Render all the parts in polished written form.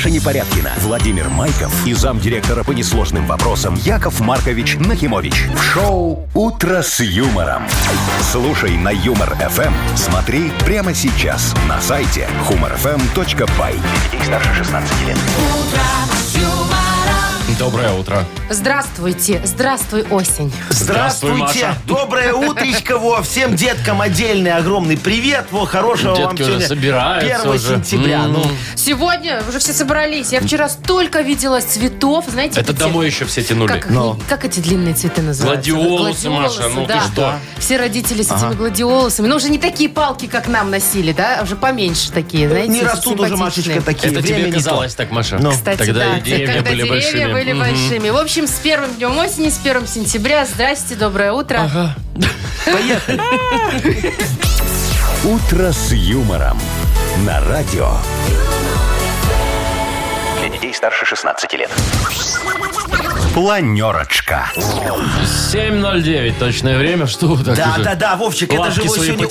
Маша Непорядкина, Владимир Майков и замдиректора по несложным вопросам Яков Маркович Нахимович. В шоу «Утро с юмором». Слушай на Юмор ФМ. Смотри прямо сейчас на сайте humorfm.by. Для детей старше 16 лет. Утро с юмором. Доброе утро. Здравствуйте. Здравствуй, осень. Здравствуйте. Маша. Доброе утречко. Во. Всем деткам отдельный огромный привет. Во, хорошего детки вам сегодня. Уже собираются 1 сентября. Ну. Сегодня уже все собрались. Я вчера столько видела цветов. Знаете, это эти... домой еще все тянули. Как эти длинные цветы называются? Гладиолусы, Маша. Ну да. Ты что? Все родители с этими гладиолусами. Ну, уже не такие палки, как нам носили, да? Уже поменьше такие, знаете, не растут уже, Машечка, такие. Это тебе казалось так, Маша. Ну. Кстати, тогда да. Деревья были большими. В общем, с первым днем осени, с 1 сентября. Здрасте, доброе утро. Ага. Поехали. Утро с юмором. На радио. Для детей старше 16 лет. Планерочка. 7.09 точное время. Что так да, уже? Да, Вовчик, это же сегодня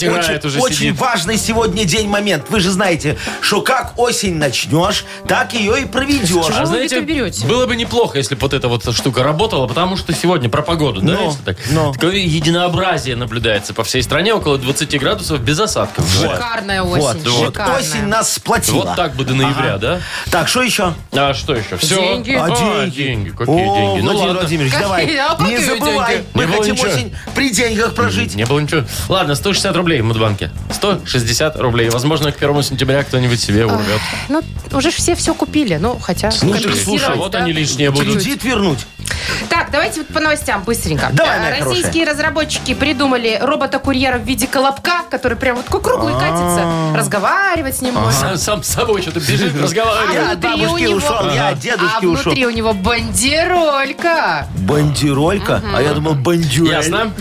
очень важный сегодня день, момент. Вы же знаете, что как осень начнешь, так ее и проведешь. А знаете, было бы неплохо, если бы вот эта вот штука работала, потому что сегодня про погоду, да? Если так, такое единообразие наблюдается по всей стране, около 20 градусов без осадков. Шикарная осень. Шикарная. Осень нас сплотила. Вот так бы до ноября, да? Так, что еще? А что еще? Все. Деньги. Деньги. Какие деньги? Ну, Владимир Владимирович, давай, не забывай. Мы хотим осень при деньгах прожить. Не было ничего. Ладно, 160 рублей в Мудбанке. 160 рублей. Возможно, к 1 сентября кто-нибудь себе урвет. Ну, уже все купили. Ну, хотя... Слушай, вот они лишние будут. Кредит вернуть. Так, давайте по новостям быстренько. Давай, моя хорошая. Российские разработчики придумали робота-курьера в виде колобка, который прям вот круглый катится. Разговаривать с ним можно. Сам с собой что-то бежит, разговаривает. От бабушки ушел, я от дедушки ушел. А внутри у него бандеролька. Бандеролька? А я думал, бандюэль. Ясно.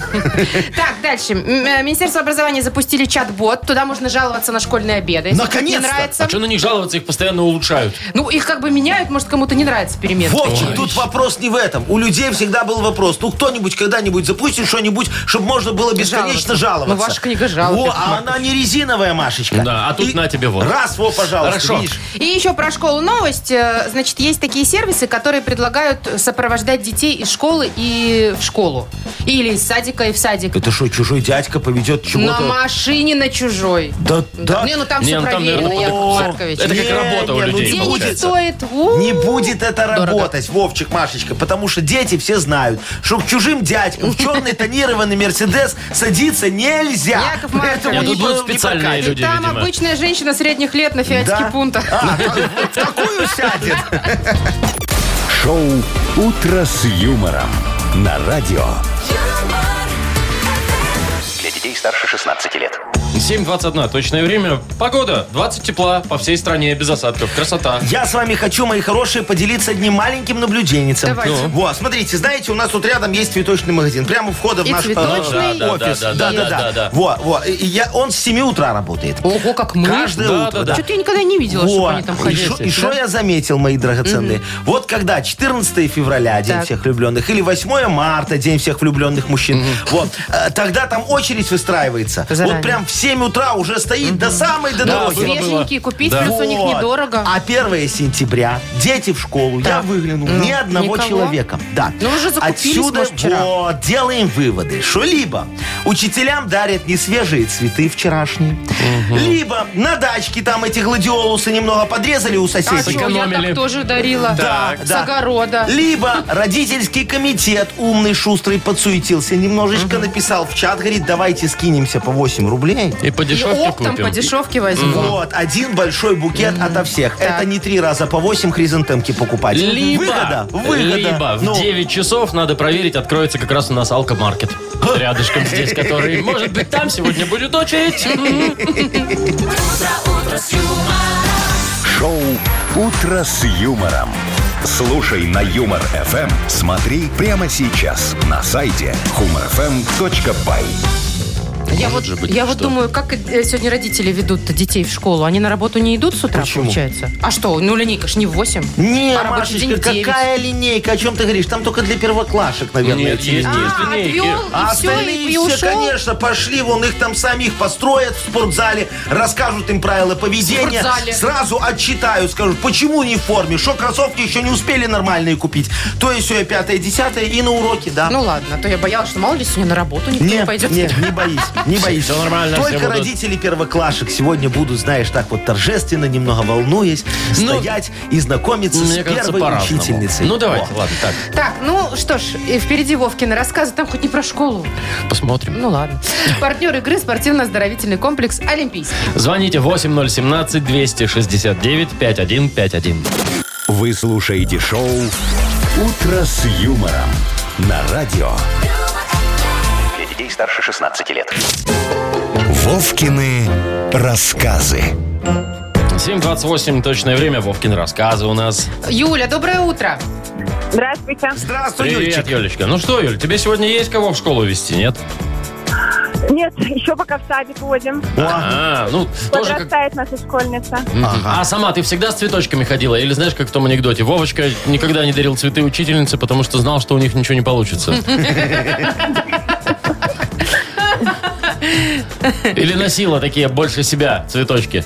Так, дальше. Министерство образования запустили чат-бот. Туда можно жаловаться на школьные обеды. Наконец-то! А что на них жаловаться? Их постоянно улучшают. Ну, их как бы меняют. Может, кому-то не нравится перемены. Вовчик, тут вопрос не в этом. У людей всегда был вопрос. Ну, кто-нибудь когда-нибудь запустит что-нибудь, чтобы можно было бесконечно жаловаться. Ну, ваша книга жалоб. А она не резиновая, Машечка. Да, а тут и на тебе вот. Раз, вот, пожалуйста. Хорошо. Видишь? И еще про школу новость. Значит, есть такие сервисы, которые предлагают сопровождать детей из школы и в школу. Или из садика и в садик. Это что, чужой дядька поведет чего-то? На машине на чужой. Да. Не, ну там все проверено, Яков Маркович. Это как работа у людей. Денег стоит. Не будет это работать, Вовчик, Машечка, потому что дети все знают, что к чужим дядькам в черный тонированный Мерседес садиться нельзя. Яков Маркович, тут специальные люди, там видимо. Обычная женщина средних лет на фиатике пунта. В такую сядет. Шоу «Утро с юмором» на радио. Для детей старше 16 лет. 7.21 точное время. Погода 20 тепла по всей стране, без осадков. Красота. Я с вами хочу, мои хорошие, поделиться одним маленьким наблюденницем. Давайте. Ну. Вот, смотрите, знаете, у нас тут рядом есть цветочный магазин. Прямо у входа в наш офис. Да. Вот. Он с 7 утра работает. Ого, как мы. Каждое утро. Да. Что-то я никогда не видела, чтобы они там ходили. И что я заметил, мои драгоценные? Вот когда 14 февраля, День всех влюбленных, или 8 марта, День всех влюбленных мужчин, вот, тогда там очередь выстраивается. Вот прям все 7 утра уже стоит до самой дороги. Свеженькие купить, плюс у них недорого. А 1 сентября дети в школу. Да. Я выглянул. Ни одного человека. Да. Ну, уже закупились. Отсюда делаем выводы, что либо учителям дарят несвежие цветы вчерашние, либо на дачке там эти гладиолусы немного подрезали у соседей. Я так тоже дарила. С огорода. Либо родительский комитет умный, шустрый подсуетился, немножечко написал в чат, говорит, давайте скинемся по 8 рублей. И по дешевке купим. По дешевке возьмем. Вот, один большой букет ото всех. Так. Это не 3 раза по 8 хризантемки покупать. Выгода. В 9 часов надо проверить, откроется как раз у нас Алка-маркет. Рядышком здесь, который, может быть, там сегодня будет очередь. Шоу «Утро с юмором». Слушай на Юмор ФМ. Смотри прямо сейчас на сайте humorfm.by. Я думаю, как сегодня родители ведут детей в школу? Они на работу не идут с утра, получается? А что, ну линейка ж не в 8. Не, а Машечка, какая линейка? О чем ты говоришь? Там только для первоклашек, наверное. Нет, есть линейки. А остальные все, конечно, пошли вон, их там самих построят в спортзале, расскажут им правила поведения, сразу отчитают, скажут, почему не в форме, что кроссовки еще не успели нормальные купить. То есть все, 5-10 и на уроки, да. Ну ладно, то я боялась, что мало ли сегодня на работу никто не пойдет. Нет, не боись, не боись. Все нормально. Только родители первоклашек сегодня будут, знаешь, так вот торжественно, немного волнуясь, стоять и знакомиться с первой учительницей. Ну давай, ладно, так. Так, ну что ж, впереди Вовкины рассказы, там хоть не про школу. Посмотрим. Ну ладно. Партнер игры спортивно-оздоровительный комплекс «Олимпийский». Звоните 8017-269-5151. Вы слушаете шоу «Утро с юмором» на радио. Для детей старше 16 лет. Вовкины рассказы. 7:28 точное время. Вовкины рассказы у нас. Юля, доброе утро. Здравствуйте. Здравствуй, Юлечка. Привет, Юлечка. Ну что, Юль, тебе сегодня есть кого в школу везти, нет? Нет, еще пока в садик водим. Ну, подрастает наша школьница. А сама ты всегда с цветочками ходила? Или знаешь, как в том анекдоте? Вовочка никогда не дарил цветы учительнице, потому что знал, что у них ничего не получится. Или носила такие больше себя цветочки?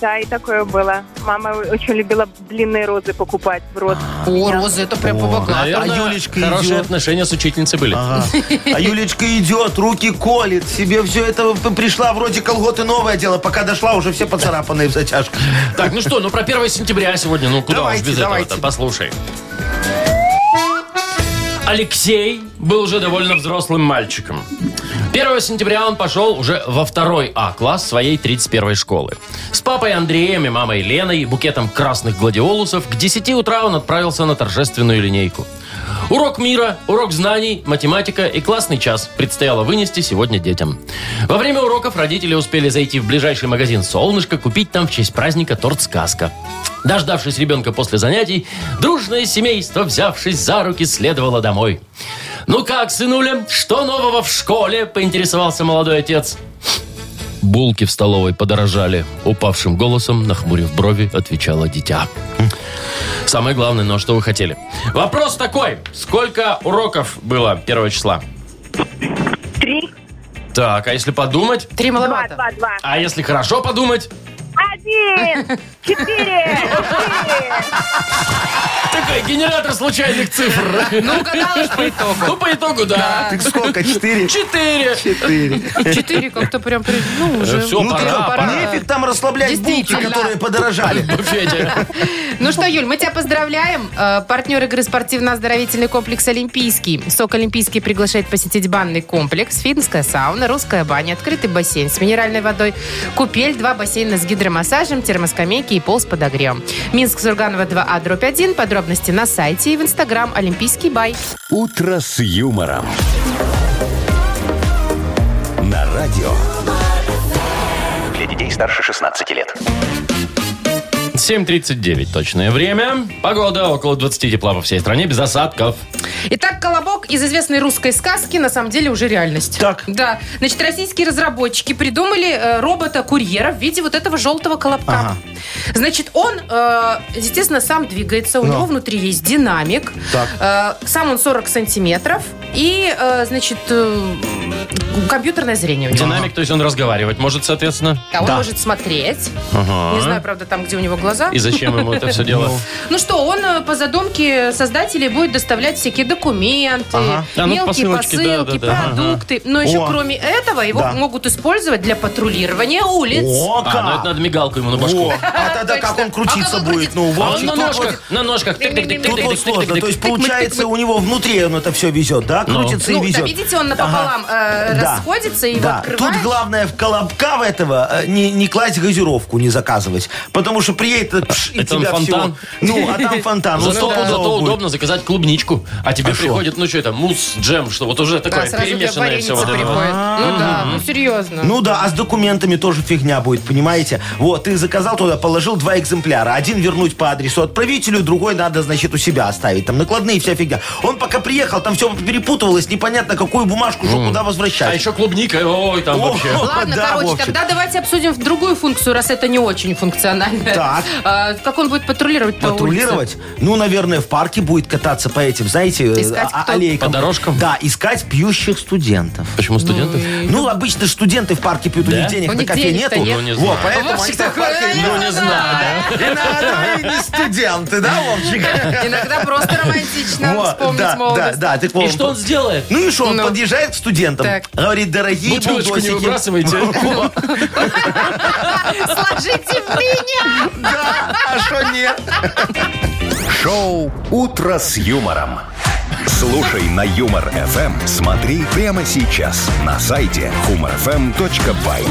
Да, и такое было. Мама очень любила длинные розы покупать в рост. О, розы, это прям побогато. Наверное, а Юлечка хорошие идет. Отношения с учительницей были. Ага. А Юлечка идет, руки колет. Себе все это пришла, вроде колготы новое дело. Пока дошла, уже все поцарапанные в затяжках. Так, ну что, про 1 сентября сегодня. Ну куда уж без этого-то, послушай. Алексей был уже довольно взрослым мальчиком. 1 сентября он пошел уже во 2 А-класс своей 31-й школы. С папой Андреем и мамой Леной и букетом красных гладиолусов к 10 утра он отправился на торжественную линейку. Урок мира, урок знаний, математика и классный час предстояло вынести сегодня детям. Во время уроков родители успели зайти в ближайший магазин «Солнышко», купить там в честь праздника торт «Сказка». Дождавшись ребенка после занятий, дружное семейство, взявшись за руки, следовало домой. «Ну как, сынуля, что нового в школе?» – поинтересовался молодой отец. «Булки в столовой подорожали», – упавшим голосом, нахмурив брови, отвечало дитя. Самое главное, ну а что вы хотели? Вопрос такой. Сколько уроков было 1 числа? 3. Так, а если подумать? 3 маловато. 2. А если хорошо подумать? 1, 4, 4. Такой генератор случайных цифр. Ну, угадалась по итогу. Ну, по итогу, да. Так сколько? 4? 4 как-то прям, ну, уже. Все, пора. Нефиг там расслаблять булки, которые подорожали. Ну что, Юль, мы тебя поздравляем. Партнер игры спортивно-оздоровительный комплекс «Олимпийский». СОК «Олимпийский» приглашает посетить банный комплекс, финская сауна, русская баня, открытый бассейн с минеральной водой, купель, 2 бассейна с гидромассажем, термоскамейки и пол с подогревом. Минск, Сурганова, 2А/1. Подробности на сайте и в Инстаграм «Олимпийский бай». Утро с юмором. На радио. Для детей старше 16 лет. 7:39 точное время. Погода около 20 тепла по всей стране, без осадков. Итак, «Колобок» из известной русской сказки на самом деле уже реальность. Так. Да. Значит, российские разработчики придумали робота-курьера в виде вот этого желтого колобка. Ага. Значит, он, естественно, сам двигается. У него внутри есть динамик. Так. Сам он 40 сантиметров. И, значит, компьютерное зрение. Динамик, то есть он разговаривать может, соответственно? Да, он может смотреть. Ага. Не знаю, правда, там, где у него глаза. И зачем ему это все дело? Ну что, он по задумке создателей будет доставлять всякие документы, мелкие посылки, продукты. Но еще кроме этого его могут использовать для патрулирования улиц. О, как! Ну это надо мигалку ему на башку. А тогда как он крутиться будет? Он на ножках, на ножках. Тут вот сложно. То есть получается у него внутри он это все везет, да? Крутится и везет. Видите, он напополам расходится и его открывает. Тут главное в колобка в этого не класть газировку, не заказывать. Потому что приедет и тебя все. Ну, а там фонтан. Зато удобно заказать клубничку. А тебе приходит, ну что это, мусс, джем, что вот уже такое перемешанное все. Вот это. Ну да, ну серьезно. Ну да, а с документами тоже фигня будет, понимаете? Вот, ты заказал туда, положил 2 экземпляра. Один вернуть по адресу отправителю, другой надо, значит, у себя оставить. Там накладные, вся фигня. Он пока приехал, там все перепуталось, непонятно, какую бумажку, что куда возвращать. А еще клубника, ой, там вообще. Ладно, да, короче, Вовчик, тогда давайте обсудим другую функцию, раз это не очень функционально. Так. Как он будет патрулировать по улице? Патрулировать? Ну, наверное, в парке будет кататься по этим, знаете, аллейкам. По дорожкам? Да, искать пьющих студентов. Почему студентов? Ну, обычно студенты в парке пьют, у них денег на кофе нету. Вот, поэтому они так паркают. Ну, не знаю, да. Иногда не студенты, да, Вовчик? Иногда просто романтично вспомнить молодость. Да, да, и что он сделает? Ну и что, он подъезжает к студентам, так, говорит, дорогие бутылочку бульдосики. Не выбрасывайте. Сложите в меня. Да, а что нет? Шоу «Утро с юмором». Слушай на Юмор ФМ. Смотри прямо сейчас на сайте humorfm.by.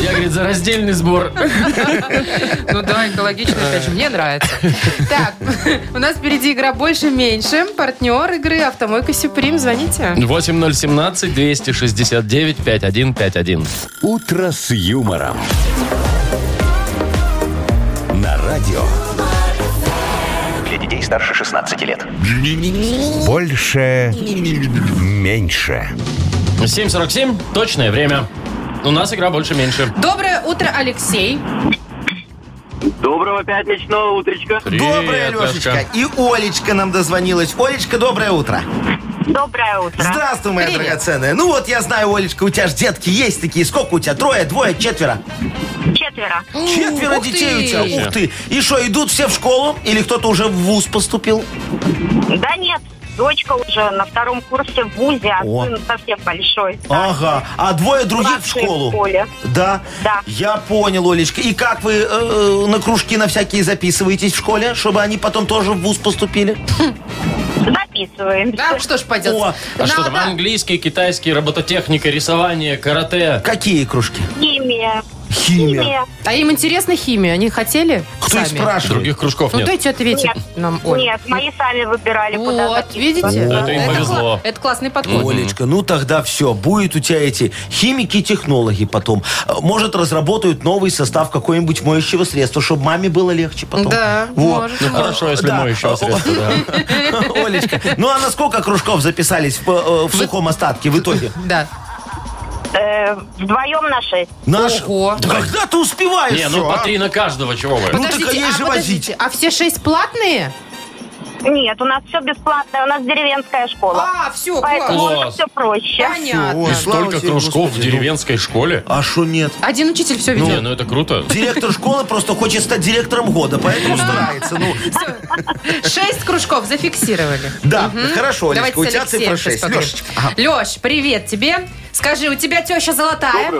Я, говорит, за раздельный сбор. Ну да, экологично, конечно, мне нравится. Так, у нас впереди игра «Больше-меньше». Партнер игры «Автомойка Сюприм». Звоните. 8017-269-5151. Утро с юмором. На радио. Для детей старше 16 лет. Больше-меньше. 7:47. Точное время. У нас игра «Больше-меньше». Доброе утро, Алексей. Доброго пятничного утречка. Привет, доброе, Лешечка. И Олечка нам дозвонилась. Олечка, доброе утро. Доброе утро. Здравствуй, моя привет, драгоценная. Ну вот, я знаю, Олечка, у тебя же детки есть такие. Сколько у тебя? Трое, двое, четверо? Четверо. Четверо детей у тебя? Ух ты. И что, идут все в школу? Или кто-то уже в вуз поступил? Да нет. Дочка уже на втором курсе в вузе, а сын совсем большой. Да. Ага, а двое других младшие в школу. В школе. Да? Да. Я понял, Олечка. И как вы на кружки на всякие записываетесь в школе, чтобы они потом тоже в вуз поступили? Записываем. Да, что ж поделать. А что там, английский, китайский, робототехника, рисование, карате? Какие кружки? Химия. Химия. А им интересна химия? Они хотели? Кто сами? Их спрашивает? Других кружков нет. Ну, дайте ответить нет, нам, Оль. Нет, мои сами выбирали, вот, куда записываться. Видите? Вот, это им повезло. Это классный подход. Олечка, ну тогда все. Будет у тебя эти химики-технологи потом. Может, разработают новый состав какого-нибудь моющего средства, чтобы маме было легче потом. Да, вот, может. Ну, хорошо, если да, моющего средства, да. Олечка, ну а на сколько кружков записались в сухом остатке в итоге? Да. Вдвоем на 6. Ого. Да когда ты успеваешь? Не, ну по 3 на каждого, чего вы? Ну так ей же возить. А все 6 платные? Нет, у нас все бесплатное, у нас деревенская школа. А, все, поэтому класс, все проще. Понятно. Все, и столько кружков в деревенской школе. А что нет? Один учитель все ведет. Не, ну это круто. Директор школы просто хочет стать директором года, поэтому старается. 6 кружков зафиксировали. Да, хорошо, Олечка, у тебя цифра 6. Леш, привет тебе. Скажи, у тебя теща золотая?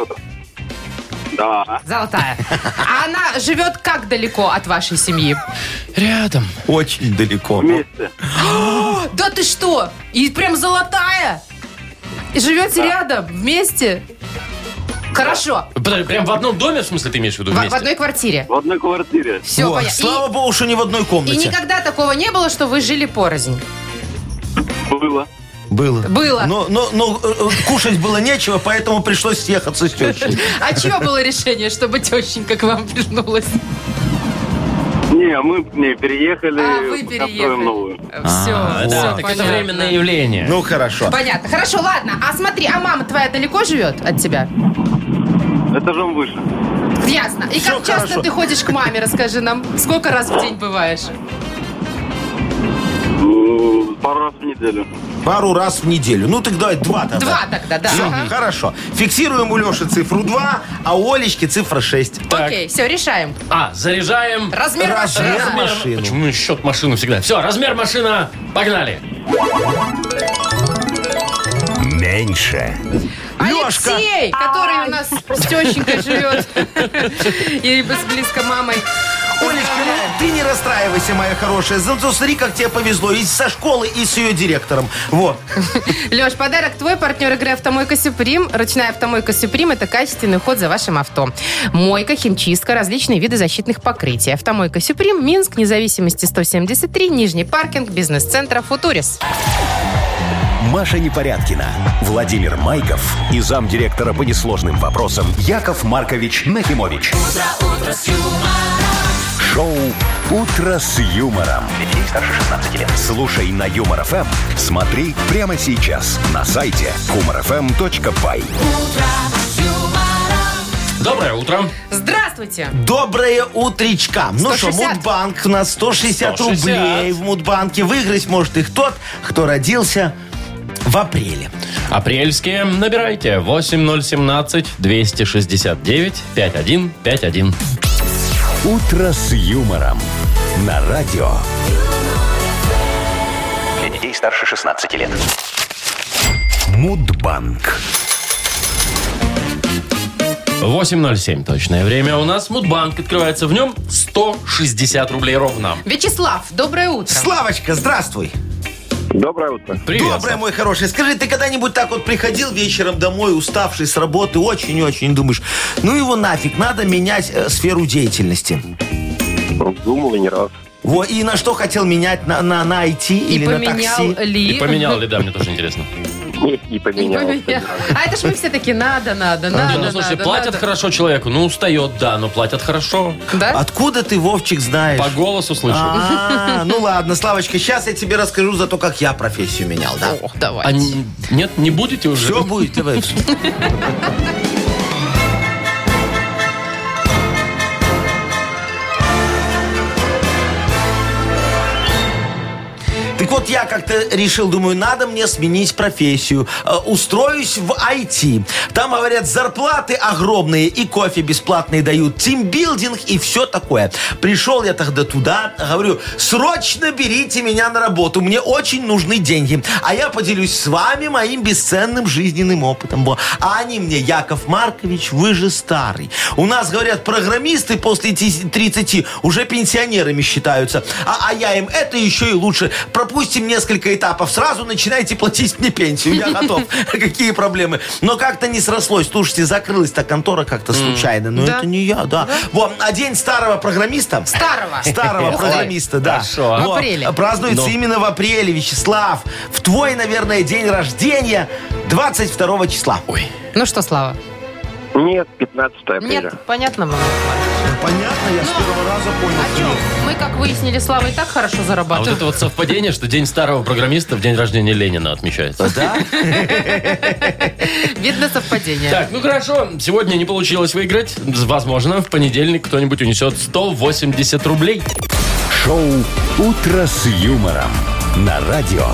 Да. Золотая. А она живет как далеко от вашей семьи? Рядом. Очень далеко. Вместе. Да ты что? И прям золотая? И живете рядом? Вместе? Хорошо. Прям в одном доме, в смысле, ты имеешь в виду вместе? В одной квартире. В одной квартире. Все понятно. Слава богу, что не в одной комнате. И никогда такого не было, что вы жили порознь? Было. Было. Но кушать было нечего, поэтому пришлось съехаться с тещей. А чье было решение, чтобы тещенька к вам прижнулась? Не, мы к ней переехали. А, вы переехали. Новую. Все, да, так это временное явление. Ну, хорошо. Понятно. Хорошо, ладно. А смотри, а мама твоя далеко живет от тебя? Этажом выше. Ясно. И все как часто хорошо ты ходишь к маме, расскажи нам. Сколько раз в день бываешь? Пару раз в неделю. Ну, так давай 2 тогда. 2 тогда, да. Все, хорошо. Фиксируем у Леши цифру 2, а у Олечки цифра 6. Так. Окей, все, решаем. Заряжаем. Размер машины. Почему счет машины всегда? Все, размер машина. Погнали. Меньше. Алексей, который у нас с тещенькой живет. И близко мамой. Олечка, ну ты не расстраивайся, моя хорошая. Зато смотри, как тебе повезло. И со школы, и с ее директором. Вот. Леш, подарок твой. Партнер игры «Автомойка Сюприм». Ручная «Автомойка Сюприм» – это качественный уход за вашим авто. Мойка, химчистка, различные виды защитных покрытий. «Автомойка Сюприм», Минск, Независимости 173, Нижний паркинг, бизнес-центр «Футурис». Маша Непорядкина, Владимир Майков и замдиректора по несложным вопросам Яков Маркович Нахимович. Утро, утро с юмором. шоу «Утро с юмором». Для детей старше 16 лет. Слушай на Юмор ФМ. Смотри прямо сейчас на сайте humorfm.by. Доброе утро. Здравствуйте. Доброе утречка. 160. Ну что, Мудбанк у нас 160 рублей в Мудбанке. Выиграть может их тот, кто родился в апреле. Апрельские набирайте. 8017-269-5151. Утро с юмором. На радио. Для детей старше 16 лет. Мудбанк. 8.07 точное время. У нас Мудбанк открывается. В нем 160 рублей ровно. Вячеслав, доброе утро. Славочка, здравствуй. Доброе утро. Привет. Доброе, мой хороший. Скажи, ты когда-нибудь так вот приходил вечером домой, уставший с работы, очень-очень думаешь, ну его нафиг, надо менять сферу деятельности? Думал и не раз. Вот, и на что хотел менять? На IT или на такси? И поменял ли, да, мне тоже интересно. Не поменял. А это ж мы все такие, надо. Ну, слушай, платят хорошо человеку. Ну, устает, да, но платят хорошо. Да? Откуда ты, Вовчик, знаешь? По голосу слышу. Ну, ладно, Славочка, сейчас я тебе расскажу за то, как я профессию менял, да? Ох, давай. А нет, не будете уже? Все будет, давай. Так вот, я как-то решил, думаю, надо мне сменить профессию. Устроюсь в IT. Там, говорят, зарплаты огромные, и кофе бесплатные дают, тимбилдинг и все такое. Пришел я тогда туда, говорю, срочно берите меня на работу, мне очень нужны деньги. А я поделюсь с вами моим бесценным жизненным опытом. А они мне, Яков Маркович, вы же старый. У нас, говорят, программисты после 30 уже пенсионерами считаются. А я им, это еще и лучше. Пропустим несколько этапов, сразу начинайте платить мне пенсию, я готов. Какие проблемы. Но как-то не срослось. Слушайте, закрылась-то контора как-то случайно. Но это не я, да. Вот, а день старого программиста. Старого программиста, да. В апреле. Празднуется именно в апреле, Вячеслав. В твой, наверное, день рождения 22 числа. Ой. Ну что, Слава? Нет, 15 апреля. Нет, понятно, мама. Понятно, я с первого раза понял. А что, мы, как выяснили, Слава и так хорошо зарабатывает. А вот это вот совпадение, что день старого программиста в день рождения Ленина отмечается. Да? Видно совпадение. Так, ну хорошо, сегодня не получилось выиграть. Возможно, в понедельник кто-нибудь унесет 180 рублей. Шоу «Утро с юмором» на радио.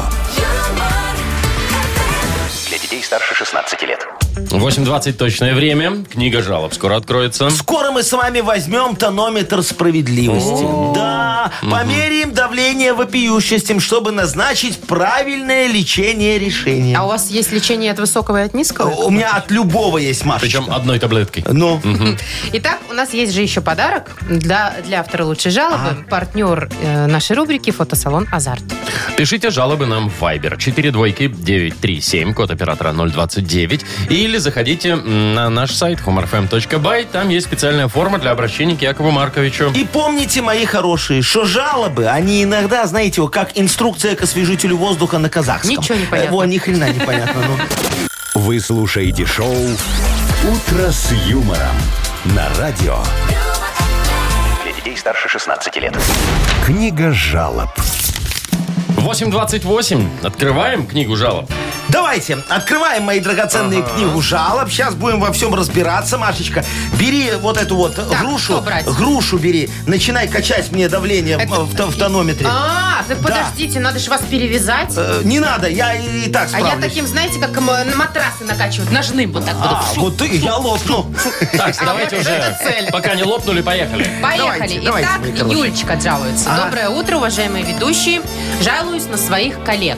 Для детей старше 16 лет. 8.20 точное время. Книга жалоб скоро откроется. Скоро мы с вами возьмем тонометр справедливости. Да, померяем давление вопиющестям, чтобы назначить правильное лечение решения. А у вас есть лечение от высокого и от низкого? У меня от любого есть, Машечка. Причем одной таблеткой. Ну. Итак, у нас есть же еще подарок для автора лучшей жалобы. Партнер нашей рубрики «Фотосалон Азарт». Пишите жалобы нам в Viber 42937, код оператора 029. Или заходите на наш сайт humorfm.by. Там есть специальная форма для обращения к Якову Марковичу. И помните, мои хорошие, что жалобы, они иногда, знаете, как инструкция к освежителю воздуха на казахском. Ничего не понятно. Ни хрена не понятно. Вы слушаете шоу «Утро с юмором» на радио. Для детей старше 16 лет. Книга жалоб. 8.28. Открываем книгу жалоб. Давайте, открываем, мои драгоценные, книгу жалоб. Сейчас будем во всем разбираться, Машечка. Бери вот эту вот грушу бери. Начинай качать мне давление в тонометре. Так подождите, надо же вас перевязать. Не надо, я и так справлюсь. А я таким, знаете, как матрасы накачивают, ножным вот так вот. Вот я лопну. Так, давайте уже, пока не лопнули, поехали. Поехали. Итак, Юлечка жалуется. Доброе утро, уважаемые ведущие. Жалуюсь на своих коллег.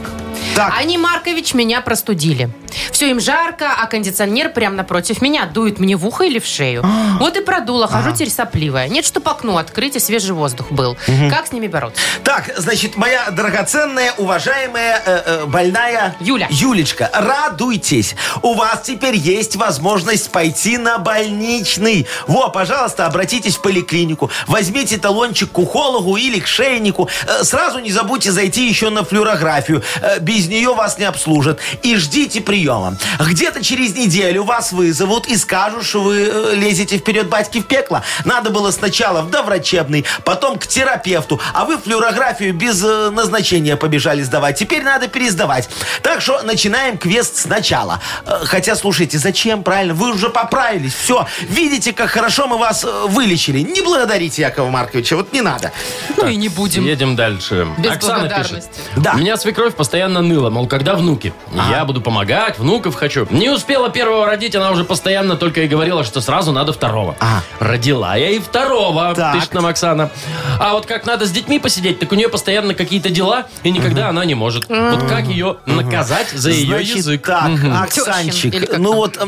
Так. Они, Маркович, меня простудили. Все им жарко, а кондиционер прямо напротив меня дует мне в ухо или в шею. Вот и продуло, хожу теперь сопливая. Нет, чтоб окно открыть, и свежий воздух был. Как с ними бороться? Так, значит, моя драгоценная, уважаемая, больная Юлечка, радуйтесь. У вас теперь есть возможность пойти на больничный. Пожалуйста, обратитесь в поликлинику. Возьмите талончик к ухологу или к шейнику. Сразу не забудьте зайти еще на флюорографию. Без без нее вас не обслужат. И ждите приема. Где-то через неделю вас вызовут и скажут, что вы лезете вперед батьки в пекло. Надо было сначала в доврачебный, потом к терапевту. А вы флюорографию без назначения побежали сдавать. Теперь надо пересдавать. Так что начинаем квест сначала. Хотя, слушайте, зачем? Правильно, вы уже поправились. Все. Видите, как хорошо мы вас вылечили. Не благодарите Якова Марковича. Вот не надо. Ну так, и не будем. Едем дальше. Без Оксана пишет. Да. У меня свекровь постоянно ныла, мол, когда внуки? Я буду помогать, внуков хочу. Не успела первого родить, она уже постоянно только и говорила, что сразу надо второго. Родила я и второго, пишет нам Оксана. А вот как надо с детьми посидеть, так у нее постоянно какие-то дела, и никогда она не может. Вот как ее наказать за ее язык? Так, Оксанчик, ну вот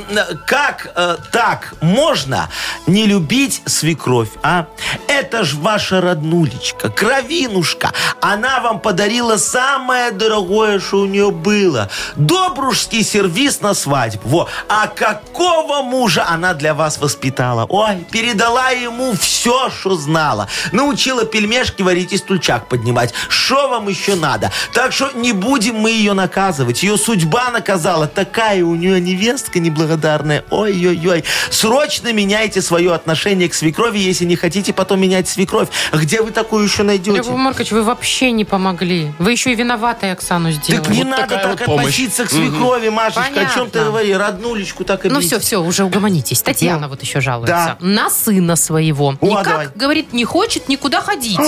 как так можно не любить свекровь, а? Это ж ваша роднулечка, кровинушка. Она вам подарила самое дорогое, что у нее было. Добрушский сервис на свадьбу. Во. А какого мужа она для вас воспитала? Ой, передала ему все, что знала. Научила пельмешки варить и стульчак поднимать. Что вам еще надо? Так что не будем мы ее наказывать. Ее судьба наказала. Такая у нее невестка неблагодарная. Ой-ой-ой. Срочно меняйте свое отношение к свекрови, если не хотите потом менять свекровь. Где вы такую еще найдете? Яков Маркович, вы вообще не помогли. Вы еще и виноватая Оксану сделали. Так не вот надо так вот относиться к свекрови, Машечка. Понятно. О чем ты говоришь? Роднулечку так и бить. Ну все, уже угомонитесь. Татьяна вот еще жалуется. Да. На сына своего. Никак, говорит, не хочет никуда ходить.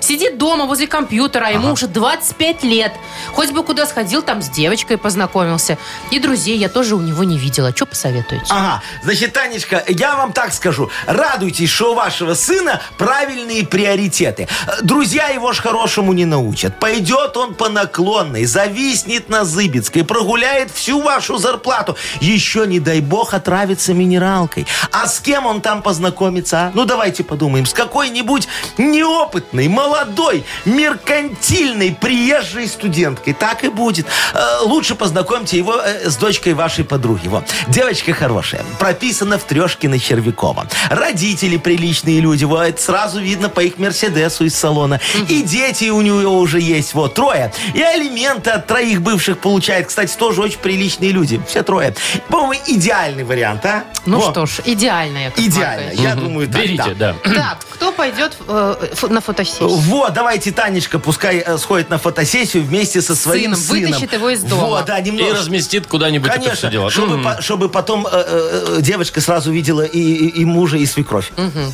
Сидит дома возле компьютера, а ему уже 25 лет. Хоть бы куда сходил, там с девочкой познакомился. И друзей я тоже у него не видела. Что посоветуете? Значит, Танечка, я вам так скажу. Радуйтесь, что у вашего сына правильные приоритеты. Друзья его ж хорошему не научат. Пойдет он по наклонной, зависнет на Зыбицкой, прогуляет всю вашу зарплату. Еще, не дай бог, отравится минералкой. А с кем он там познакомится, а? Ну, давайте подумаем. С какой-нибудь неопытной, молодой, меркантильной, приезжей студенткой. Так и будет. Лучше познакомьте его с дочкой вашей подруги. Вот. Девочка хорошая. Прописана в трешке на Червякова. Родители приличные люди. Вот, это сразу видно по их мерседесу из салона. И дети у нее уже есть. Вот, трое. И алименты от троих бывших получает. Кстати, тоже очень приличные люди. Все трое. По-моему, идеальный вариант, а? Ну вот. Что ж, идеально. Идеально. Я думаю, так. Берите, да. Так, кто пойдет на фотосессию? Вот, давайте Танечка пускай сходит на фотосессию вместе со своим сыном. Вытащит его из дома. Вот, да, немножко. И разместит куда-нибудь. Конечно, это все дело. Чтобы, чтобы потом девочка сразу видела и мужа, и свекровь.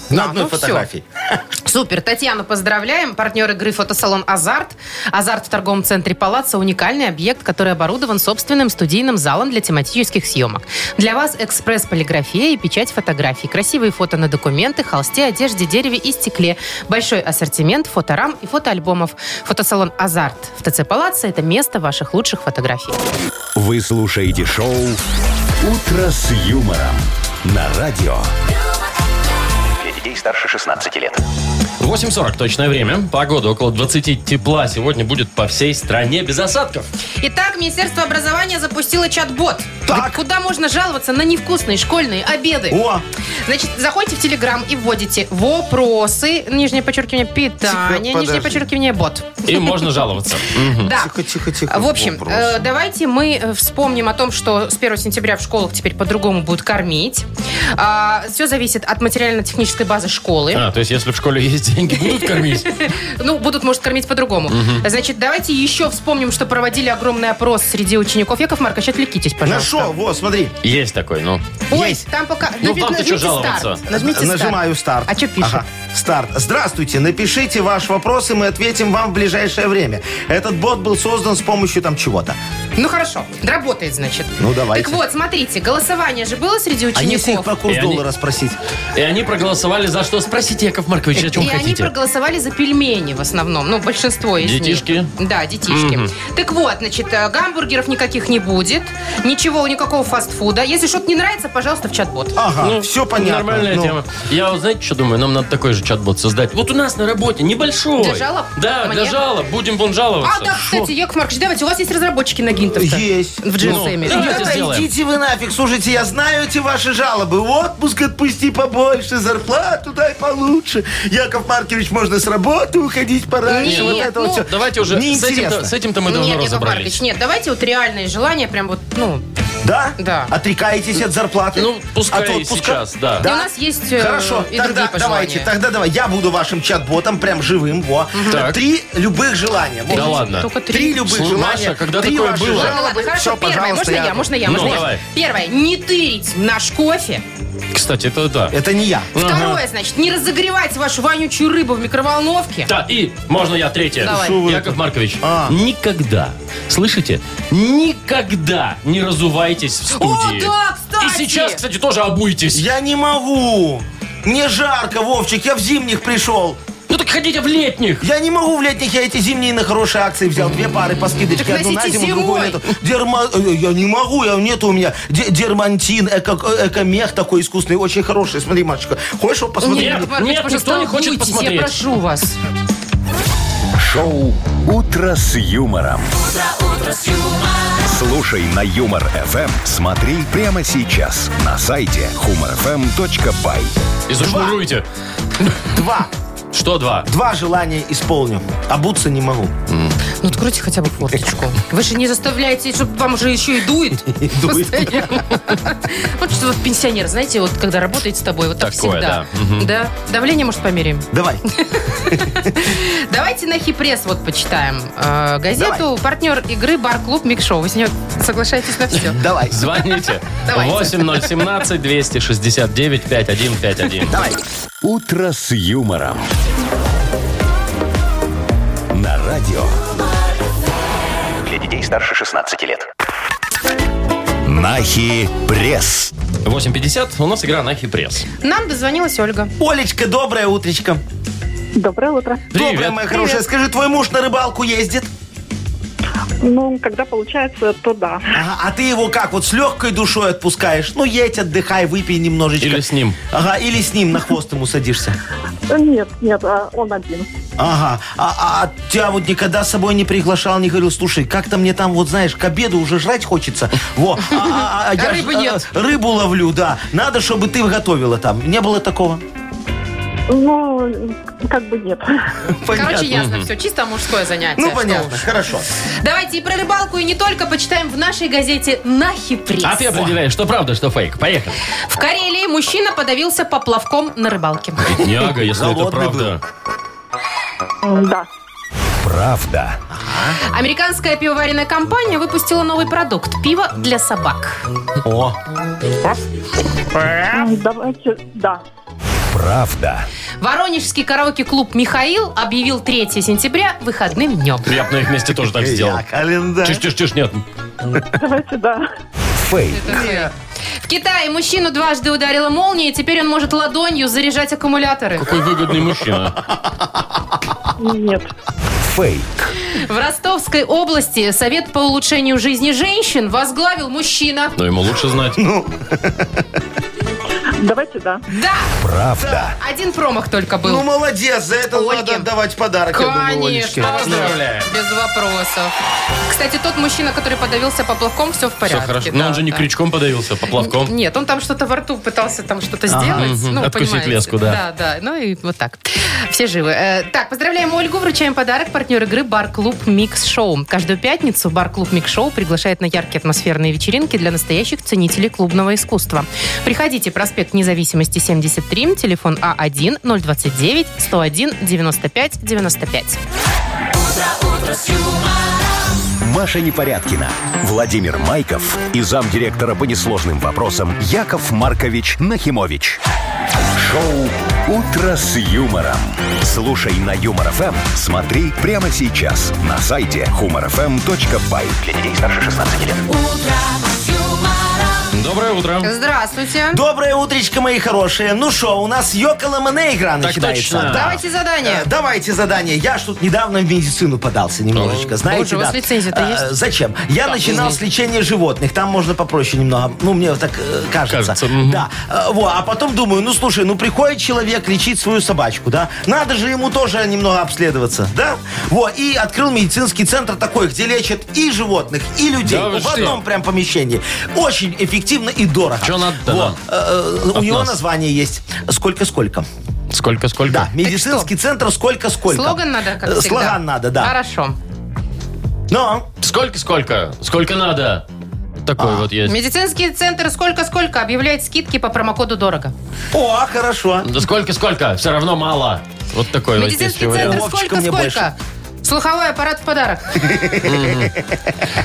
На одной фотографии. Все. Супер. Татьяну поздравляем. Партнер игры «Фотосалон Азарт». «Азарт» в торговом центре «Палаццо» – уникальный объект, который оборудован собственным студийным залом для тематических съемок. Для вас экспресс-полиграфия и печать фотографий. Красивые фото на документы, холсте, одежде, дереве и стекле. Большой ассортимент фоторам и фотоальбомов. «Фотосалон Азарт» в ТЦ «Палаццо» – это место ваших лучших фотографий. Вы слушаете шоу «Утро с юмором» на радио. Для детей старше 16 лет. 8:40 точное время. Погода около 20 тепла. Сегодня будет по всей стране без осадков. Итак, Министерство образования запустило чат-бот. Так. Куда можно жаловаться на невкусные школьные обеды. О! Значит, заходите в Телеграм и вводите вопросы, питание, бот. И можно жаловаться. Да. Тихо. В общем, давайте мы вспомним о том, что с 1 сентября в школах теперь по-другому будут кормить. Все зависит от материально-технической базы школы. То есть если в школе есть деньги, будут кормить? Ну, будут, может, кормить по-другому. Значит, давайте еще вспомним, что проводили огромный опрос среди учеников. Яков Маркович, отвлекитесь, пожалуйста. Нашел, вот, смотри. Есть такой, ну. Ой, там пока... Ну, там-то что жаловаться? Нажимаю старт. А что пишет? Старт. Здравствуйте, напишите ваш вопрос, и мы ответим вам в ближайшее время. Этот бот был создан с помощью там чего-то. Ну хорошо, работает, значит. Ну давайте. Так вот, смотрите, голосование же было среди учеников. Они все про курс доллара спросить. И они проголосовали за что? Спросите, Яков Маркович, о чем хотите. И они проголосовали за пельмени в основном, ну большинство из них. Детишки? Да, детишки. Так вот, значит, гамбургеров никаких не будет, никакого фастфуда. Если что-то не нравится, пожалуйста, в чат-бот. Ну все понятно. Нормальная тема. Я, знаете, что думаю, нам надо такой же чат-бот создать. Вот у нас на работе небольшой. Для жалоб? Да, для жалоб. Будем вон жаловаться. Кстати, Яков Маркович, давайте, у вас есть разработчики на лабиринтов-то? Есть. В GSM. Ну, идите вы нафиг, слушайте, я знаю эти ваши жалобы. Отпуск отпусти побольше, зарплату дай получше. Яков Маркович, можно с работы уходить пораньше. Нет, вот это вот все. Давайте уже с этим-то мы давно разобрались. Маркович, нет, давайте вот реальные желания прям вот, ну... Да? Да. Отрекаетесь от зарплаты? Ну, пускай от отпуска? Сейчас, да. Да. И у нас есть хорошо, и тогда другие пожелания. Тогда давай, я буду вашим чат-ботом, прям живым, во. Так. 3 любых желания. Можете? Да ладно. Только 3 любых желания. Маша, когда 3 такое было? Ладно, ладно, хорошо, все, первое, можно я, можно я. Первое, не тырить наш кофе. Кстати, это да. Это не я. Второе, значит, не разогревать вашу вонючую рыбу в микроволновке. Да, и можно я третье? Давай. Яков Маркович, никогда, слышите, никогда не разувайтесь в студии. О, да, кстати! И сейчас, кстати, тоже обуйтесь. Я не могу. Мне жарко, Вовчик, я в зимних пришел. Ну так ходите в летних. Я не могу в летних, я эти зимние на хорошие акции взял. 2 пары по скидочке. Так одну на зиму, другую лету. Я не могу, нет у меня. Дермантин, эко-мех такой искусственный, очень хороший. Смотри, Машечка, хочешь его посмотреть? Нет, никто не хочет посмотреть. Я прошу вас. Шоу «Утро с юмором». Утро с юмором. Слушай на Юмор ФМ. Смотри прямо сейчас на сайте humorfm.by. И зашнуруйте. 2. Что 2? 2 желания исполню. Обуться не могу. Ну, откройте хотя бы форточку. Вы же не заставляете, чтобы вам уже еще и дует. Вот что вот пенсионер, знаете, вот когда работает с тобой, вот так всегда. Да. Давление, может, померяем? Давай. Давайте на Хипресс вот почитаем газету. Партнер игры бар-клуб Микс-Шоу. Вы с ней соглашаетесь на все? Давай. Звоните. 8017-269-5151. Давай. Утро с юмором. На радио. Для детей старше 16 лет. Нахи пресс. 8:50. У нас игра Нахи пресс. Нам дозвонилась Ольга. Олечка, доброе утречко. Доброе утро. Привет. Доброе, моя хорошая. Скажи, твой муж на рыбалку ездит? Ну, когда получается, то да. Ага, а ты его как, вот с легкой душой отпускаешь? Ну, едь, отдыхай, выпей немножечко. Или с ним. Ага, или с ним, на хвост ему садишься. Нет, он один. Ага, а тебя вот никогда с собой не приглашал, не говорил, слушай, как-то мне там, вот знаешь, к обеду уже жрать хочется. Во, я рыбы нет. Рыбу ловлю, да. Надо, чтобы ты готовила там. Не было такого? Ну, как бы нет. Понятно. Короче, ясно все. Чисто мужское занятие. Ну, понятно. Хорошо. Давайте и про рыбалку, и не только почитаем в нашей газете «Нахи пресс». А ты определяешь, что правда, что фейк. Поехали. В Карелии мужчина подавился поплавком на рыбалке. Бедняга, если это правда. Да. Правда. Американская пивоваренная компания выпустила новый продукт – пиво для собак. О. Давайте, да. Правда. Воронежский караоке-клуб «Михаил» объявил 3 сентября выходным днем. Я бы на их месте тоже так сделал. Тише, нет. Давайте, да. Фейк. В Китае мужчину дважды ударила молния, и теперь он может ладонью заряжать аккумуляторы. Какой выгодный мужчина. Нет. Фейк. В Ростовской области совет по улучшению жизни женщин возглавил мужчина. Но ему лучше знать. Ну... Давайте, да. Да! Правда. Да. 1 промах только был. Ну, молодец, за это Ольге надо отдавать подарок. Конечно. Поздравляю. Без вопросов. Кстати, тот мужчина, который подавился поплавком, все в порядке. Все хорошо. Да, но он же не крючком подавился, поплавком. Нет, он там что-то во рту пытался там что-то сделать. Угу. Ну, откусить понимаете. Леску, да. Да. Ну и вот так. Все живы. Так, поздравляем Ольгу, вручаем подарок. Партнер игры бар-клуб Микс-Шоу. Каждую пятницу бар-клуб Микс-Шоу приглашает на яркие атмосферные вечеринки для настоящих ценителей клубного искусства. Приходите, проспект Независимости 73, телефон А1-029-101-95-95. Маша Непорядкина, Владимир Майков и замдиректора по несложным вопросам Яков Маркович Нахимович. Шоу «Утро с юмором». Слушай на Юмор ФМ, смотри прямо сейчас на сайте humorfm.by. Для детей старше 16 лет. Доброе Доброе утро. Здравствуйте. Доброе утречко, мои хорошие. Ну шо, у нас йоколомане игра начинается. Так точно. Давайте задание. Давайте задание. Я ж тут недавно в медицину подался немножечко. Знаете, да. У вас лицензия-то есть? Зачем? Я начинал с лечения животных. Там можно попроще немного. Ну, мне так кажется. Да. А потом думаю, ну слушай, ну приходит человек лечить свою собачку, да? Надо же ему тоже немного обследоваться, да? Вот. И открыл медицинский центр такой, где лечат и животных, и людей. Да, в одном прям помещении. Очень эффективно и дорого. Что надо? Вот. У него название есть. Сколько-сколько. Сколько-сколько? Да, медицинский центр сколько-сколько. Слоган надо, как всегда. Слоган надо, да. Хорошо. Но. Сколько-сколько? Сколько надо? Такой вот есть. Медицинский центр «Сколько-сколько» объявляет скидки по промокоду «Дорого». О, хорошо. Да сколько-сколько? Все равно мало. Вот такой вот есть. Медицинский центр «Сколько-сколько». Слуховой аппарат в подарок.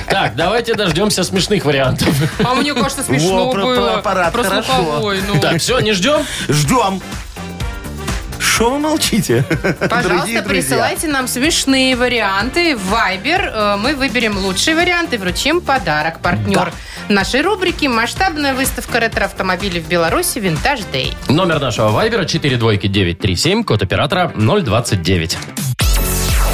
Так, давайте дождемся смешных вариантов. А мне кажется, смешно было. Про слуховой. Так, все, не ждем? Ждем. Что вы молчите? Пожалуйста, присылайте нам смешные варианты в Viber. Мы выберем лучший вариант и вручим подарок. Партнер нашей рубрики — масштабная выставка ретро-автомобилей в Беларуси «Винтаж Дэй». Номер нашего Viber 42937, код оператора 029.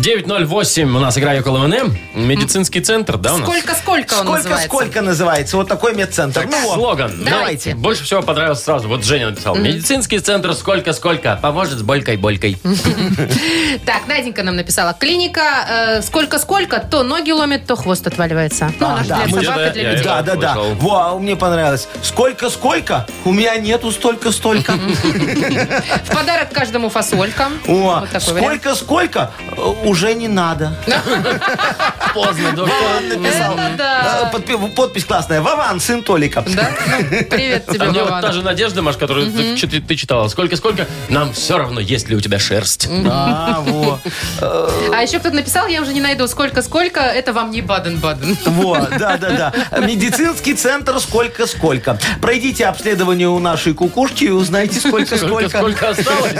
9.08. У нас игра около МНМ. Медицинский центр, да, у нас? Сколько-сколько он называется? Сколько-сколько называется. Вот такой медцентр. Так, ну, слоган. Давайте. Больше всего понравился сразу. Вот Женя написал. Медицинский центр сколько-сколько. Поможет с болькой-болькой. Так, Наденька нам написала. Клиника сколько-сколько. То ноги ломит, то хвост отваливается. Ну, она для собак и для людей. Да. Во, мне понравилось. Сколько-сколько. У меня нету столько-столько. В подарок каждому фасолька. О, сколько-сколько. Уже не надо. Поздно, доктор. Вован написал. Да. Подпись классная. Вован, сын Толика. Да? Ну, привет тебе, Вован. Мне вот та же Надежда, Маш, которую ты читала. Сколько-сколько, нам все равно, есть ли у тебя шерсть. Да, вот. А еще кто-то написал, я уже не найду. Сколько-сколько, это вам не Баден-Баден. Вот, да. Медицинский центр сколько-сколько. Пройдите обследование у нашей кукушки и узнайте, сколько-сколько. Сколько осталось.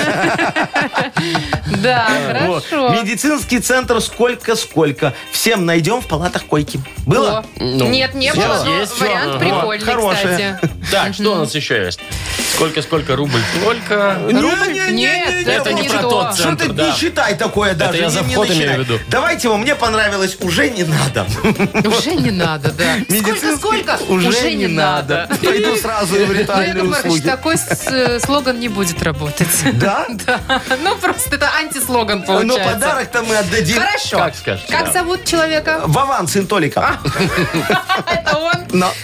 Да, хорошо. Медицинский центр сколько-сколько. Всем найдем в палатах койки. Было? Ну, нет, не было. Вариант прикольный, хорошая. Кстати. Так, что у нас еще есть? Сколько-сколько, рубль только. Нет, это не про тот центр. Что ты не считай такое даже. Это я за вход имею в виду. Давайте, мне понравилось, уже не надо. Уже не надо, да. Сколько-сколько, уже не надо. Пойду сразу в ритуальные услуги. Такой слоган не будет работать. Да? Да. Ну, просто это антислоган получается. Но подарок-то мы отдадим. Хорошо. Как скажете. Как зовут человека? Вован, сын Толика. Это он?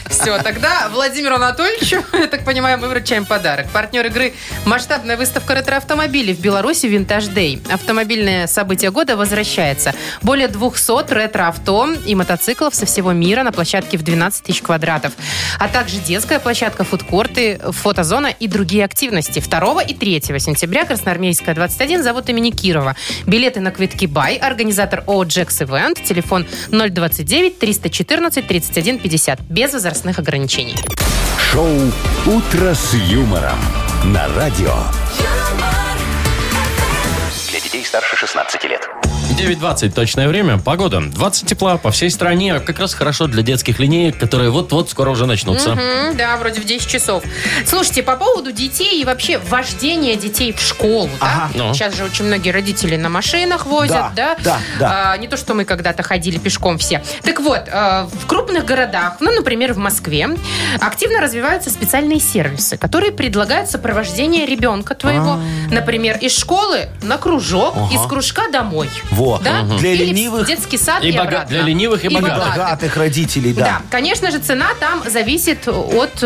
Все, тогда Владимиру Анатольевичу, я так понимаю, мы вручаем подарок. Партнер игры — масштабная выставка ретро-автомобилей в Беларуси «Винтаж Дэй». Автомобильное событие года возвращается. Более 200 ретро-авто и мотоциклов со всего мира на площадке в 12 тысяч квадратов. А также детская площадка, фудкорты, фотозона и другие активности. 2 и 3 сентября Красноармейская, 21, завод имени Кирова. Билеты на квитки «Бай», организатор ООО «Джекс Ивент», телефон 029-314-3150. Без возрастных ограничений. Шоу «Утро с юмором» на радио. Для детей старше 16 лет. 9.20 точное время. Погода. 20 тепла по всей стране. Как раз хорошо для детских линеек, которые вот-вот скоро уже начнутся. Да, вроде в 10 часов. Слушайте, по поводу детей и вообще вождения детей в школу. Ага. Да? Ну. Сейчас же очень многие родители на машинах возят. Да. Не то, что мы когда-то ходили пешком все. Так вот, в крупных городах, например, в Москве, активно развиваются специальные сервисы, которые предлагают сопровождение ребенка твоего. Например, из школы на кружок, из кружка домой. Во. Да? Для или ленивых, детский сад и обратно. Для ленивых и богатых родителей, да. Конечно же, цена там зависит от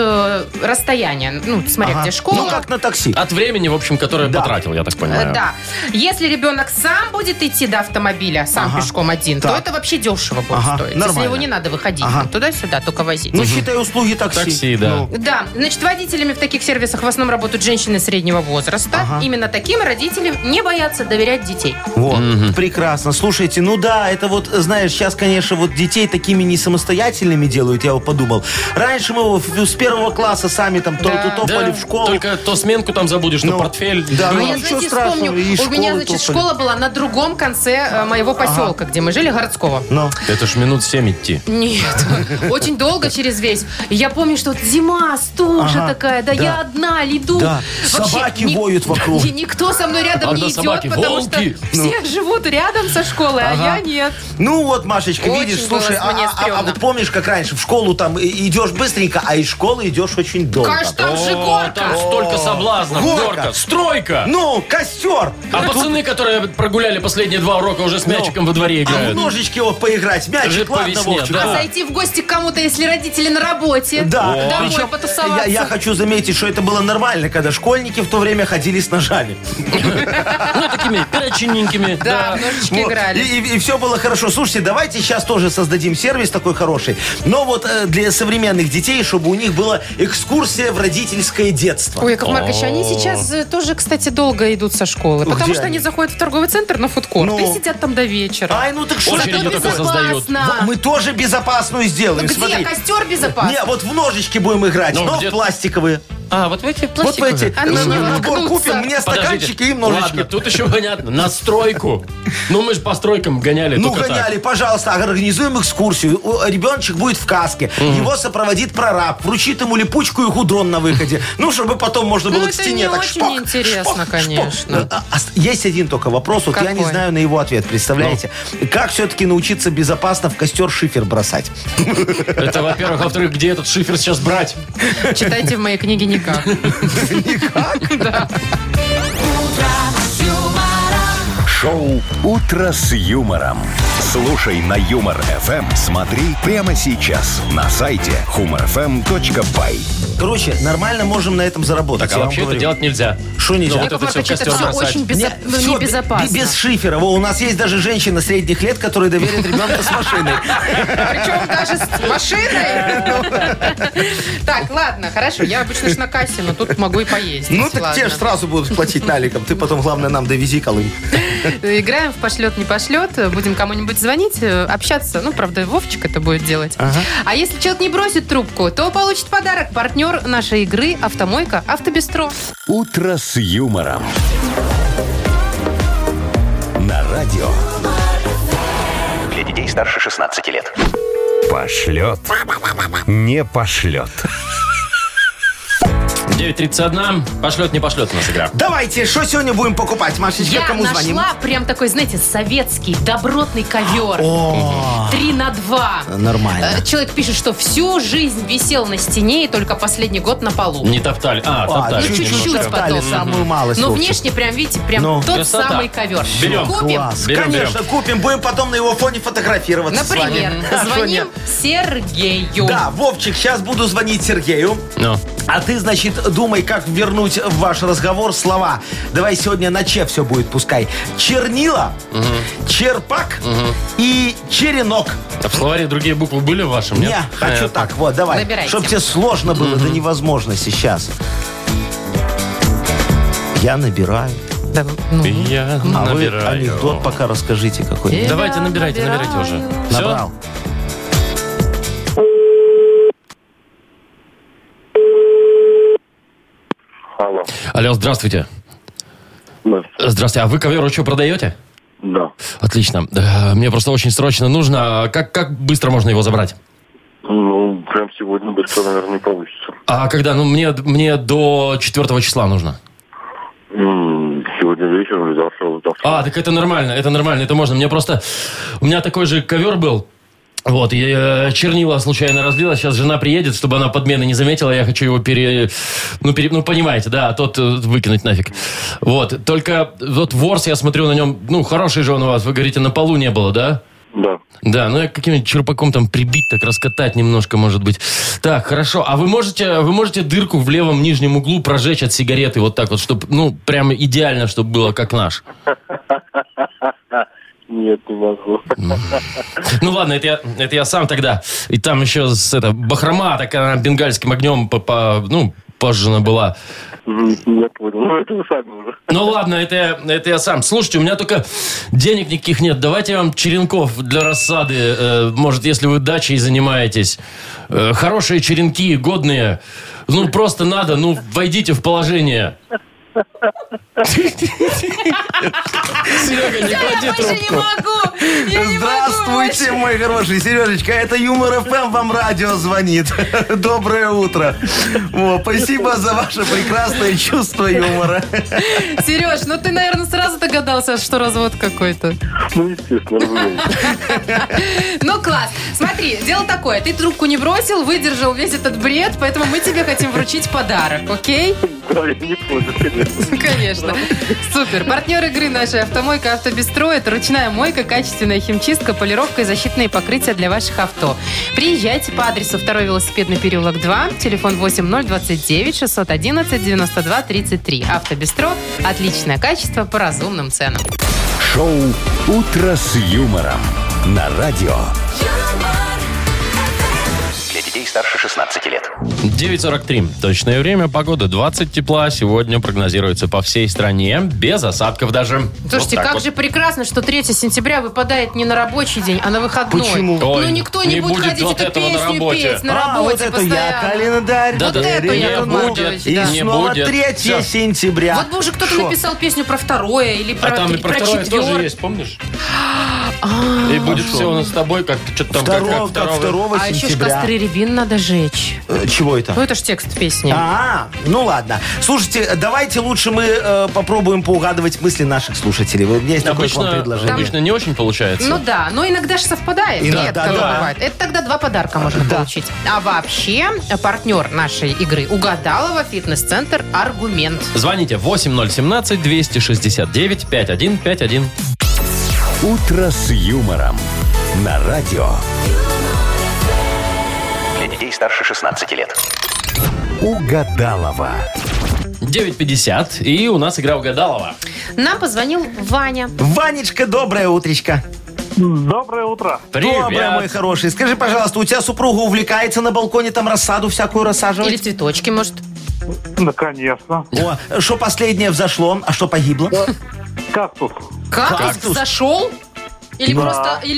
расстояния. Смотря где школа. Как на такси. От времени, в общем, которое потратил, я так понимаю. Да. Если ребенок сам будет идти до автомобиля, сам пешком один, то это вообще дешево будет стоить. Нормально. Если его не надо выходить туда-сюда, только возить. Считай услуги такси. Да. Значит, водителями в таких сервисах в основном работают женщины среднего возраста. Именно таким родители не боятся доверять проверять детей. Вот, прекрасно. Слушайте, ну да, это вот, знаешь, сейчас, конечно, вот детей такими не самостоятельными делают, я вот подумал. Раньше мы его с первого класса сами там то топали в школу. Только то сменку там забудешь, то портфель. Да, ну я, знаете, вспомню, у меня, значит, школа была на другом конце моего поселка, где мы жили, городского. Это ж минут 7 идти. Нет, очень долго через весь. Я помню, что зима, стужа такая, да я одна иду. Собаки воют вокруг. Никто со мной рядом не идет, потому что все живут рядом со школой, а я нет. Ну вот, Машечка, видишь, слушай, а вот помнишь, как раньше в школу там идешь быстренько, а из школы идешь очень долго. Конечно, там же горка. Там столько соблазнов. Горка, стройка. Ну, костер. А пацаны, которые прогуляли последние 2 урока, уже с мячиком во дворе играют. А в ножички вот поиграть, мячик, ладно, Вовчик. А зайти в гости к кому-то, если родители на работе. Да. Домой потусоваться. Я хочу заметить, что это было нормально, когда школьники в то время ходили с ножами. Ну, такими перочиненькими. Да, ножички играли. И все было хорошо. Слушайте, давайте сейчас тоже создадим сервис такой хороший. Но вот для современных детей, чтобы у них была экскурсия в родительское детство. Ой, Яков Маркович, они сейчас тоже, кстати, долго идут со школы. Потому что они заходят в торговый центр на фудкорт и сидят там до вечера. Ай, ну так что безопасно. Мы тоже безопасную сделаем. Где костер безопасный? Нет, вот в ножички будем играть, но в пластиковые. А, вот в эти пластиковые? Вот в эти. Набор купим, мне стаканчики и ножички. Ладно, тут еще понятно. На стройку. Ну, мы же по стройкам гоняли только так. Ну, гоняли, пожалуйста, организуем экскурсию. Ребеночек будет в каске. Его сопроводит прораб, вручит ему липучку и худрон на выходе. Ну, чтобы потом можно было к стене так шпок. Ну, это не очень интересно, конечно. Есть один только вопрос. Вот я не знаю на его ответ, представляете? Как все-таки научиться безопасно в костер шифер бросать? Это, во-первых. Во-вторых, где этот шифер сейчас брать? Читайте в моей книге «Никак». Никак? Да. Шоу «Утро с юмором». Слушай на Юмор ФМ. Смотри прямо сейчас на сайте humorfm.by. Короче, нормально можем на этом заработать. Так, а вообще это делать нельзя. Что нельзя? Вот это все очень небезопасно. Без шифера. У нас есть даже женщина средних лет, которая доверит ребенка с машиной. Причем даже с машиной. Так, ладно, хорошо. Я обычно ж на кассе, но тут могу и поездить. Ну так те же сразу будут платить наликом. Ты потом, главное, нам довези Колым. Играем в пошлет, не пошлет. Будем кому-нибудь звонить, общаться. Ну, правда, Вовчик это будет делать. Ага. А если человек не бросит трубку, то получит подарок. Партнер нашей игры — «Автомойка Автобистро». Утро с юмором. На радио. Для детей старше 16 лет. Пошлет. Не пошлет. 9:31. Пошлет, не пошлет у нас игра. Давайте, что сегодня будем покупать, Машечка? Я кому нашла звоним? Прям такой, знаете, советский добротный ковер. 3x2. Нормально. Человек пишет, что всю жизнь висел на стене и только последний год на полу. Не топтали. Топтали. Ну, чуть-чуть потом. Самую малость. Но внешне прям, видите, прям тот самый ковер. Берем. Купим? Конечно, купим. Будем потом на его фоне фотографироваться. Например, звоним Сергею. Да, Вовчик, сейчас буду звонить Сергею. А ты, значит, думай, как вернуть в ваш разговор слова. Давай сегодня на «че» все будет, пускай. Чернила, черпак и черенок. А в словаре другие буквы были в вашем, нет? Нет, хочу так, вот, давай. Выбирайте. Чтоб тебе сложно было, да невозможно сейчас. Я набираю. Да, ну. Я набираю. Вы анекдот пока расскажите какой-нибудь. Давайте, набирайте уже. Набрал. Все? Алло. Алло, здравствуйте. Да. Здравствуйте. А вы ковер еще продаете? Да. Отлично. Мне просто очень срочно нужно. Как быстро можно его забрать? Ну, прям сегодня быстро, наверное, не получится. А когда? Ну, мне до 4 числа нужно. Сегодня вечером или завтра. Так это нормально, это можно. Мне просто... У меня такой же ковер был. Вот, и чернила случайно разлила. Сейчас жена приедет, чтобы она подмены не заметила. Я хочу его Ну, понимаете, да, а тот выкинуть нафиг. Вот, только вот ворс, я смотрю на нем. Ну, хороший же он у вас, вы говорите, на полу не было, да? Да. Да, ну я каким-нибудь черпаком там прибить, так раскатать немножко, может быть. Так, хорошо. А вы можете дырку в левом нижнем углу прожечь от сигареты вот так вот, чтобы, ну, прям идеально, чтобы было как наш? Нет, не могу. Ну ладно, это я сам тогда. И там еще бахрома такая бенгальским огнем пожжена была. Я понял. Ну, это вы сами уже. Ну, ладно, это я сам. Слушайте, у меня только денег никаких нет. Давайте я вам черенков для рассады. Может, если вы дачей занимаетесь. Хорошие черенки, годные. Ну, просто надо. Ну, войдите в положение. Серега, не клади трубку. Здравствуйте, мой хороший. Сережечка, это Юмор ФМ вам радио звонит. Доброе утро. Спасибо за ваше прекрасное чувство юмора. Сереж, ну ты, наверное, сразу догадался, что развод какой-то. Ну, естественно, развод. Ну, класс. Смотри, дело такое. Ты трубку не бросил, выдержал весь этот бред, поэтому мы тебе хотим вручить подарок, окей? Да, я не понял. Конечно. Супер. Партнер игры нашей «Автомойка Автобистро» — это ручная мойка, качественная химчистка, полировка и защитные покрытия для ваших авто. Приезжайте по адресу 2 велосипедный переулок 2, телефон 8029-611-92-33. «Автобистро» — отличное качество по разумным ценам. Шоу «Утро с юмором» на радио. Старше 16 лет. 9:43. Точное время. Погода 20 тепла. Сегодня прогнозируется по всей стране. Без осадков даже. Слушайте, вот как же прекрасно, что 3 сентября выпадает не на рабочий день, а на выходной. Почему? Ой, ну никто не будет ходить вот эту песню петь на работе вот постоянно. Я календарь. Да, вот да, это я Маркович. И да. Снова 3 сентября. Вот бы уже кто-то написал песню про второе или про четвертое. А там и про второе тоже есть, помнишь? И будет все у нас с тобой как-то что-то там как 2 сентября. А еще костры рябин надо жечь. Чего это? Ну, это ж текст песни. Ну ладно. Слушайте, давайте лучше мы попробуем поугадывать мысли наших слушателей. У меня есть такое к вам предложение. Обычно не очень получается. Ну да, но иногда же совпадает. Редко бывает. Это тогда 2 подарка можно получить. А вообще, партнер нашей игры угадалова фитнес-центр «Аргумент». Звоните 8017-269-5151. Утро с юмором на радио. Для детей старше 16 лет. Угадалова. 9:50, и у нас игра Угадалова. Нам позвонил Ваня. Ванечка, доброе утречко. Доброе утро. Привет. Доброе, мой хороший. Скажи, пожалуйста, у тебя супруга увлекается на балконе там рассаду всякую рассаживать? Или цветочки, может? Да, конечно. О, что последнее взошло, а что погибло? Кактус. Кактус взошел? Или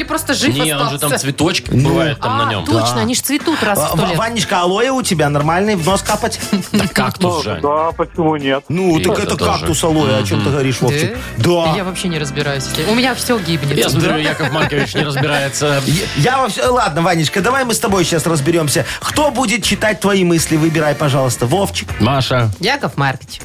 просто жив остался? Нет, он же там цветочки бывает там на нем. Точно, они же цветут раз в 100 лет. Ванечка, алоэ у тебя нормальный? В нос капать? Да кактус же. Да, почему нет? Ну, так это кактус алоэ, о чем ты говоришь, Вовчик? Да. Я вообще не разбираюсь. У меня все гибнет. Я смотрю, Яков Маркович не разбирается. Ладно, Ванечка, давай мы с тобой сейчас разберемся. Кто будет читать твои мысли? Выбирай, пожалуйста. Вовчик. Маша. Яков Маркович.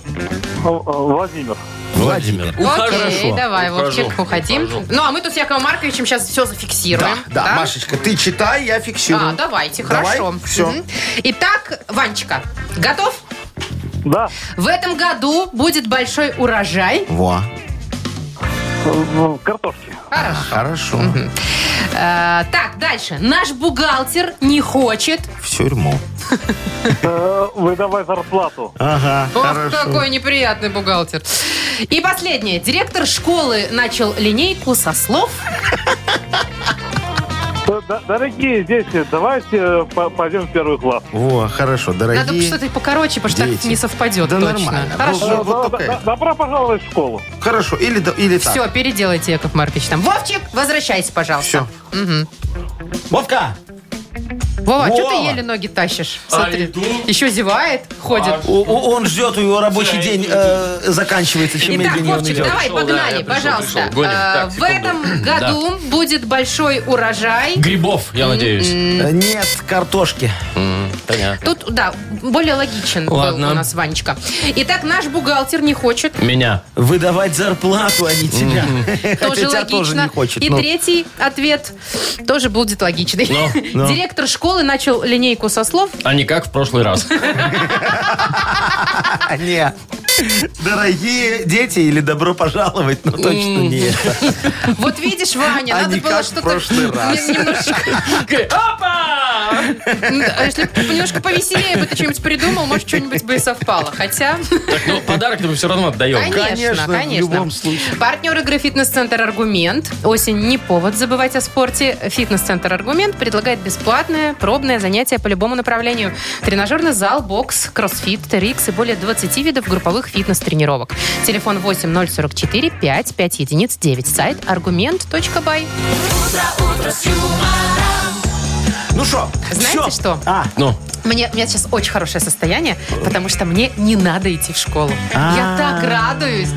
Владимир. Окей, давай, Вовчик, уходим. Ну, а мы тут с Яковом Марковичем сейчас все зафиксируем. Да, Машечка, ты читай, я фиксирую. Давайте, хорошо. Все. Угу. Итак, Ванечка, готов? Да. В этом году будет большой урожай. Во. Картошки. Хорошо. Угу. Так, дальше. Наш бухгалтер не хочет... В тюрьму. Выдавай зарплату. Ага, хорошо. Ох, какой неприятный бухгалтер. И последнее. Директор школы начал линейку со слов... Дорогие дети, давайте пойдем в 1 класс. О, хорошо, дорогие. Надо что-то покороче, потому что так не совпадет. Да точно. Нормально. Хорошо. Добро пожаловать в школу. Хорошо, или так. Все, переделайте, Яков Маркович. Там. Вовчик, возвращайся, пожалуйста. Все. Угу. Вовка! Вова, что ты еле ноги тащишь? Смотри, еще зевает, ходит. Он ждет, у его рабочий день заканчивается. Чем итак, Вовчик, давай, погнали, пожалуйста. В этом году будет большой урожай. Грибов, я надеюсь. Нет, картошки. Понятно. Тут, да, более логичен Ладно. Был у нас Ванечка. Итак, наш бухгалтер не хочет. Меня. Выдавать зарплату, а не тебя. Тоже логично. Тоже не хочет, но... И третий ответ тоже будет логичный. Но. Директор школы начал линейку со слов. А не как в прошлый раз. Нет. Дорогие дети или добро пожаловать, но точно не это. Вот видишь, Ваня, надо было что-то... А не как в прошлый раз. Опа! Да. Если бы немножко повеселее бы ты что-нибудь придумал, может, что-нибудь бы и совпало. Хотя... Так, ну, подарок-то мы все равно отдаем. Конечно, конечно. В любом случае. Партнер игры «Фитнес-центр Аргумент». Осень не повод забывать о спорте. «Фитнес-центр Аргумент» предлагает бесплатное пробное занятие по любому направлению. Тренажерный зал, бокс, кроссфит, TRX и более 20 видов групповых фитнес-тренировок. Телефон 8 044 5 5 единиц 9. Сайт argument.by. Утро, утро с юмором. Ну что? Знаете что? Ну. У меня сейчас очень хорошее состояние, потому что мне не надо идти в школу. Я так радуюсь,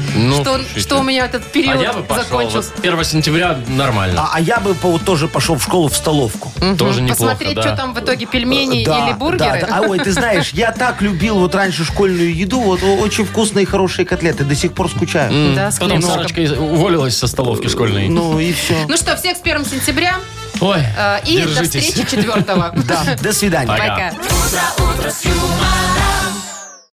что у меня этот период закончился. 1 сентября нормально. А я бы тоже пошел в школу в столовку. Тоже неплохо, да. Посмотреть, что там в итоге, пельмени или бургеры. Ой, ты знаешь, я так любил вот раньше школьную еду, вот очень вкусные хорошие котлеты, до сих пор скучаю. Потом Сарочка уволилась со столовки школьной. Ну и все. Ну что, всех с 1 сентября. Ой, и держитесь. До встречи 4-го. Да, до свидания. Пока. Утро, утро с юмором.